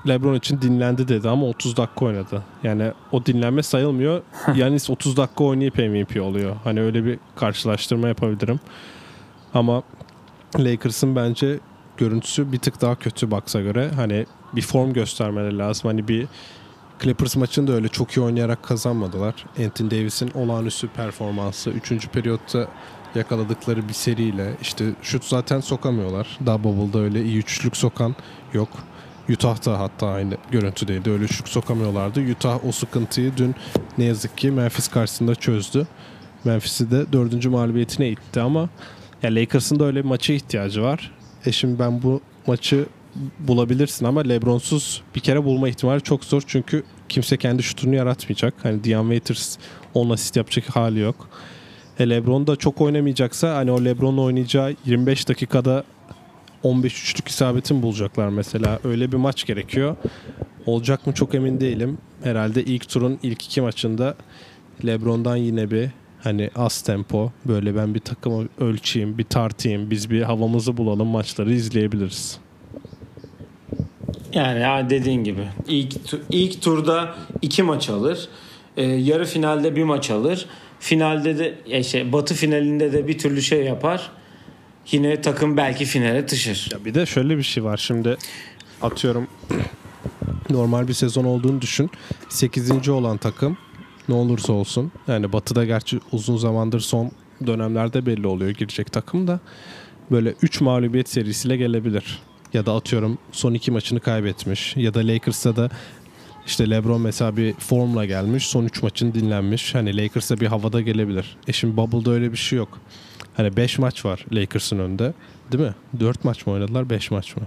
LeBron için dinlendi dedi ama otuz dakika oynadı. Yani o dinlenme sayılmıyor. Yani otuz dakika oynayıp M V P oluyor. Hani öyle bir karşılaştırma yapabilirim. Ama Lakers'ın bence görüntüsü bir tık daha kötü Bucks'a göre. Hani bir form göstermeleri lazım. Hani bir Clippers maçını da öyle çok iyi oynayarak kazanmadılar. Anthony Davis'in olağanüstü performansı üçüncü periyotta yakaladıkları bir seriyle işte şut zaten sokamıyorlar. Daha Bubble'da öyle iyi üçlük sokan yok. Utah'da hatta aynı görüntüdeydi. Öyle üçlük sokamıyorlardı. Utah o sıkıntıyı dün ne yazık ki Memphis karşısında çözdü. Memphis'i de dördüncü mağlubiyetine itti ama yani Lakers'ın da öyle bir maça ihtiyacı var. E şimdi ben bu maçı bulabilirsin ama LeBron'suz bir kere bulma ihtimali çok zor çünkü kimse kendi şutunu yaratmayacak. Hani Dion Waiters on asist yapacak hali yok. E LeBron da çok oynamayacaksa hani o LeBron'la oynayacağı yirmi beş dakikada on beş üçlük isabetin bulacaklar mesela. Öyle bir maç gerekiyor. Olacak mı çok emin değilim. Herhalde ilk turun ilk iki maçında LeBron'dan yine bir hani az tempo böyle ben bir takımı ölçeyim, bir tartayım, biz bir havamızı bulalım maçları izleyebiliriz. Yani ya dediğin gibi ilk ilk turda iki maç alır. Ee, yarı finalde bir maç alır. Finalde de şey batı finalinde de bir türlü şey yapar. Yine takım belki finale taşır. Ya bir de şöyle bir şey var. Şimdi atıyorum normal bir sezon olduğunu düşün. sekizinci olan takım ne olursa olsun yani batıda gerçi uzun zamandır son dönemlerde belli oluyor girecek takım da böyle üç mağlubiyet serisiyle gelebilir. Ya da atıyorum son iki maçını kaybetmiş. Ya da Lakers'ta da işte LeBron mesela bir formla gelmiş. Son üç maçını dinlenmiş. Hani Lakers'a bir havada gelebilir. E şimdi Bubble'da öyle bir şey yok. Hani beş maç var Lakers'ın önünde. Değil mi? dört maç mı oynadılar? beş maç mı?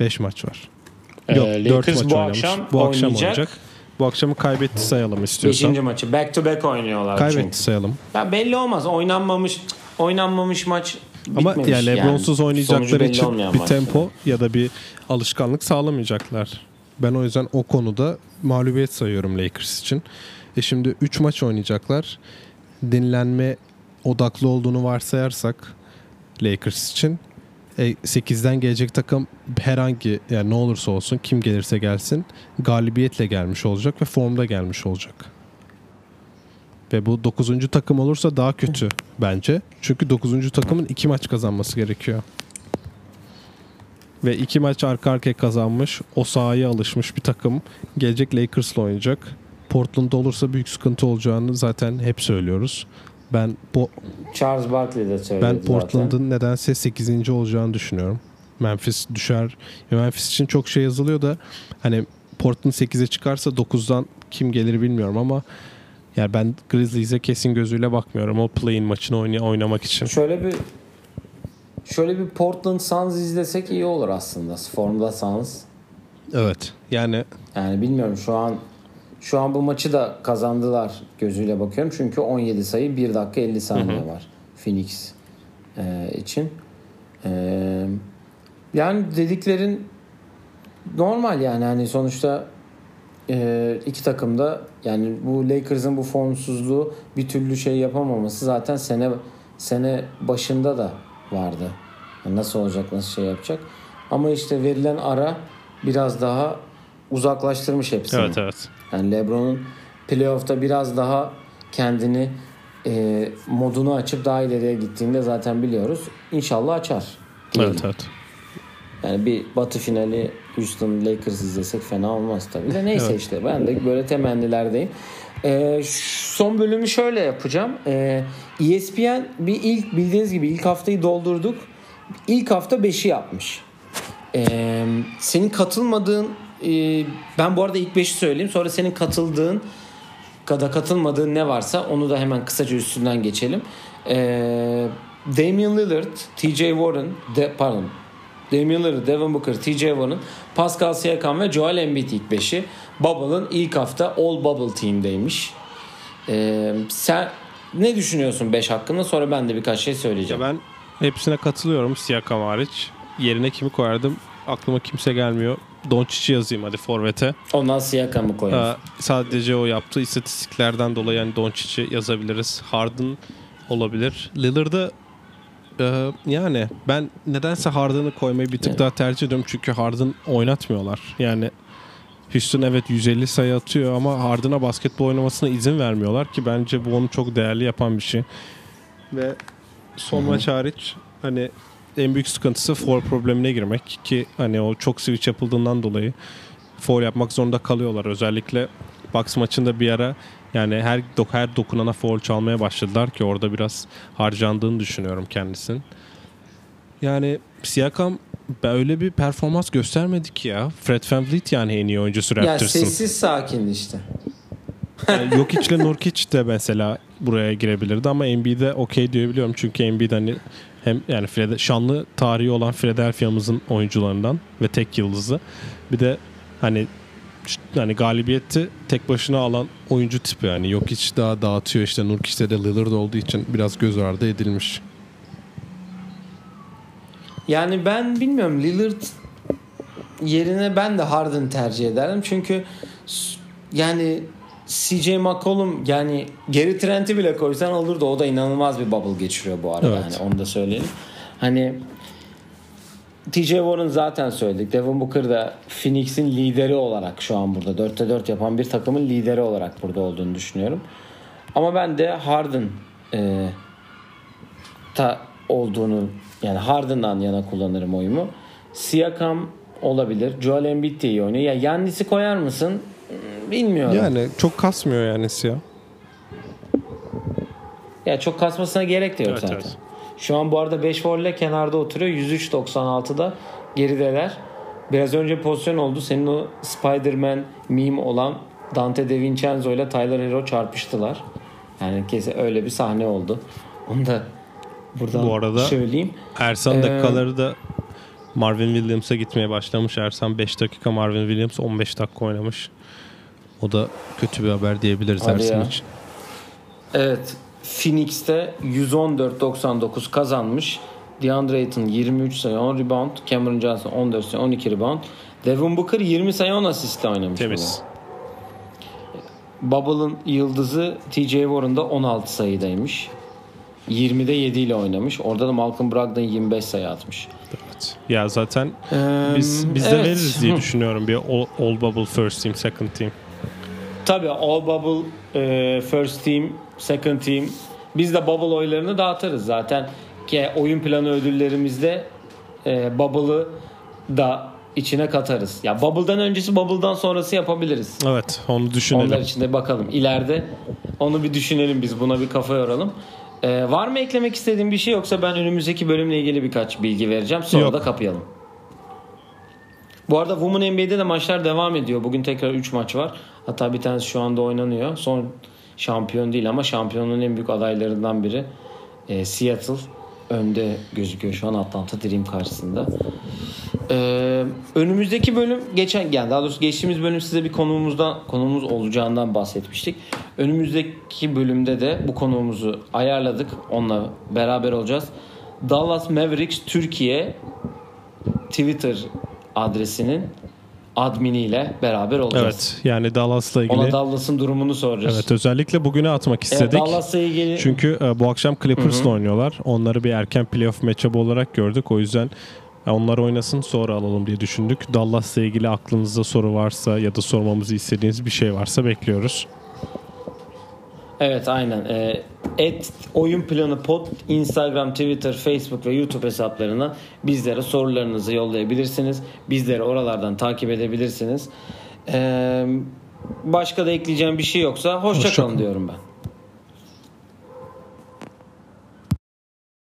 beş maç var. Ee, Yok dört maç bu oynamış. Akşam bu akşam oynayacak. oynayacak. Bu akşamı kaybetti sayalım istiyorsan. beşinci maçı. Back to back oynuyorlar. Kaybetti çünkü. sayalım. Ya belli olmaz. Oynanmamış oynanmamış maç Ama Bitmemiş yani LeBron'suz yani. oynayacakları için bir maçta. tempo ya da bir alışkanlık sağlamayacaklar. Ben o yüzden o konuda mağlubiyet sayıyorum Lakers için. E şimdi üç maç oynayacaklar. Dinlenme odaklı olduğunu varsayarsak Lakers için e, sekizden gelecek takım herhangi yani ne olursa olsun kim gelirse gelsin galibiyetle gelmiş olacak ve formda gelmiş olacak. Ve bu dokuzuncu takım olursa daha kötü bence. Çünkü dokuzuncu takımın iki maç kazanması gerekiyor. Ve iki maç arka arkaya kazanmış, o sahaya alışmış bir takım gelecek Lakers'la oynayacak. Portland'da olursa büyük sıkıntı olacağını zaten hep söylüyoruz. Ben bu Charles Barkley'de söyledi. Ben Portland'ın nedense sekizinci olacağını düşünüyorum. Memphis düşer. Memphis için çok şey yazılıyor da hani Portland sekize çıkarsa dokuzdan kim gelir bilmiyorum ama yani ben Grizzlies'e kesin gözüyle bakmıyorum o play-in maçını oynay- oynamak için. Şöyle bir şöyle bir Portland Suns izlesek iyi olur aslında. Formda Suns. Evet. Yani yani bilmiyorum şu an şu an bu maçı da kazandılar gözüyle bakıyorum. Çünkü on yedi sayı bir dakika elli saniye hı hı. var Phoenix e, için. E, Yani dediklerin normal yani. Hani sonuçta e, iki takım da yani bu Lakers'ın bu formsuzluğu bir türlü şey yapamaması zaten sene sene başında da vardı. Yani nasıl olacak, nasıl şey yapacak. Ama işte verilen ara biraz daha uzaklaştırmış hepsini. Evet, evet. Yani LeBron'un playoff'ta biraz daha kendini e, modunu açıp daha ileriye gittiğinde zaten biliyoruz. İnşallah açar. Evet, yani. Evet. Yani bir Batı finali Houston Lakers izlesek fena olmaz tabii de. Neyse evet. işte ben de böyle temennilerdeyim. E, son bölümü şöyle yapacağım. E, E S P N bir ilk bildiğiniz gibi ilk haftayı doldurduk. İlk hafta beşi yapmış. E, senin katılmadığın e, ben bu arada ilk beşi söyleyeyim. Sonra senin katıldığın kada katılmadığın ne varsa onu da hemen kısaca üstünden geçelim. E, Damian Lillard, T J Warren, de, pardon. Damian Lillard, Devin Booker, T J Warren, Pascal Siakam ve Joel Embiid ilk beşi. Bubble'ın ilk hafta All Bubble Team'deymiş. Ee, sen ne düşünüyorsun beş hakkında? Sonra ben de birkaç şey söyleyeceğim. Ya ben hepsine katılıyorum Siakam hariç. Yerine kimi koyardım? Aklıma kimse gelmiyor. Doncic'i yazayım hadi forvete. Ondan Siakam'ı koyarız. Sadece o yaptığı istatistiklerden dolayı yani Doncic'i yazabiliriz. Harden olabilir. Lillard'ı Ee, yani ben nedense Harden'ı koymayı bir tık yani. Daha tercih ediyorum çünkü Harden oynatmıyorlar. Yani Houston evet yüz elli sayı atıyor ama Harden'a basketbol oynamasına izin vermiyorlar ki bence bu onu çok değerli yapan bir şey. Ve son Hı-hı. maç hariç hani en büyük sıkıntısı foul problemine girmek ki hani o çok switch yapıldığından dolayı foul yapmak zorunda kalıyorlar. Özellikle Bucks maçında bir ara yani her dok- her dokunana foul çalmaya başladılar ki orada biraz harcandığını düşünüyorum kendisinin. Yani Siakam öyle bir performans göstermedi ki ya. Fred VanVleet yani en iyi oyuncusu Raptors'ın. Ya sessiz sakin işte. Yani Jokic'le Nurkic de mesela buraya girebilirdi ama N B A'de okey diyebiliyorum. Çünkü N B A'de hani hem yani Fred- şanlı tarihi olan Philadelphia'mızın oyuncularından ve tek yıldızı. Bir de hani yani galibiyeti tek başına alan oyuncu tipi yani Jokic daha dağıtıyor işte Nurkic'te de Lillard olduğu için biraz göz ardı edilmiş. Yani ben bilmiyorum Lillard yerine ben de Harden tercih ederdim çünkü yani C J McCollum yani Gary Trent'i bile koysan olurdu o da inanılmaz bir bubble geçiriyor bu arada evet. Yani onu da söyleyelim. Hani T J Warren zaten söyledik. Devin Booker da Phoenix'in lideri olarak şu an burada. dörtte dört yapan bir takımın lideri olarak burada olduğunu düşünüyorum. Ama ben de Harden e, ta olduğunu yani Harden'dan yana kullanırım oyumu. Siakam olabilir. Joel Embiid de iyi oynuyor. Ya Yannis'i koyar mısın? Bilmiyorum. Yani çok kasmıyor Yannis ya. Ya çok kasmasına gerek de yok evet, zaten. Evet. Şu an bu arada beş folle kenarda oturuyor. yüz üç virgül doksan altıda gerideler. Biraz önce pozisyon oldu. Senin o Spider-Man meme olan Dante DeVincenzo ile Tyler Hero çarpıştılar. Yani kesin öyle bir sahne oldu. Onu da buradan bu arada, söyleyeyim. Ersan ee, dakikaları da Marvin Williams'a gitmeye başlamış. Ersan beş dakika Marvin Williams on beş dakika oynamış. O da kötü bir haber diyebiliriz Ersan ya. için. Evet. Phoenix'te yüz on dört doksan dokuz kazanmış. Deandre Ayton yirmi üç sayı on rebound. Cameron Johnson on dört sayı on iki rebound. Devin Booker yirmi sayı on asistle oynamış. Temiz. Bubble'ın yıldızı T J Warren'da on altı sayıdaymış. yirmide yedi ile oynamış. Orada da Malcolm Brogdon yirmi beş sayı atmış. Evet. Ya zaten ee, biz, biz de evet. veririz diye düşünüyorum. Bir all, all Bubble first team, second team. Tabii all Bubble e, first team second team. Biz de bubble oylarını dağıtırız zaten ki oyun planı ödüllerimizde e, bubble'ı da içine katarız. Ya bubble'dan öncesi bubble'dan sonrası yapabiliriz. Evet, onu düşünelim. Onlar için de bakalım. İleride onu bir düşünelim biz. Buna bir kafa yoralım. E, var mı eklemek istediğin bir şey yoksa ben önümüzdeki bölümle ilgili birkaç bilgi vereceğim. Sonra Yok. da kapayalım. Bu arada Women N B A'de de maçlar devam ediyor. Bugün tekrar üç maç var. Hatta bir tanesi şu anda oynanıyor. Son şampiyon değil ama şampiyonluğun en büyük adaylarından biri e, Seattle önde gözüküyor şu an Atlanta Dream karşısında. Ee, önümüzdeki bölüm geçen yani daha doğrusu geçtiğimiz bölüm size bir konuğumuzdan konuğumuz olacağından bahsetmiştik. Önümüzdeki bölümde de bu konuğumuzu ayarladık. Onunla beraber olacağız. Dallas Mavericks Türkiye Twitter adresinin adminiyle beraber olacağız. Evet, yani Dallas'la ilgili. Ona Dallas'ın durumunu soracağız. Evet, özellikle bugüne atmak istedik. Evet, Dallas'la ilgili. Çünkü bu akşam Clippers'la oynuyorlar. Onları bir erken playoff matchup olarak gördük. O yüzden onlar oynasın sonra alalım diye düşündük. Dallas'la ilgili aklınızda soru varsa ya da sormamızı istediğiniz bir şey varsa bekliyoruz. Evet, aynen. Ee, et oyun planı pod Instagram, Twitter, Facebook ve YouTube hesaplarına bizlere sorularınızı yollayabilirsiniz. Bizleri oralardan takip edebilirsiniz. Ee, başka da ekleyeceğim bir şey yoksa hoşça kalın diyorum ben.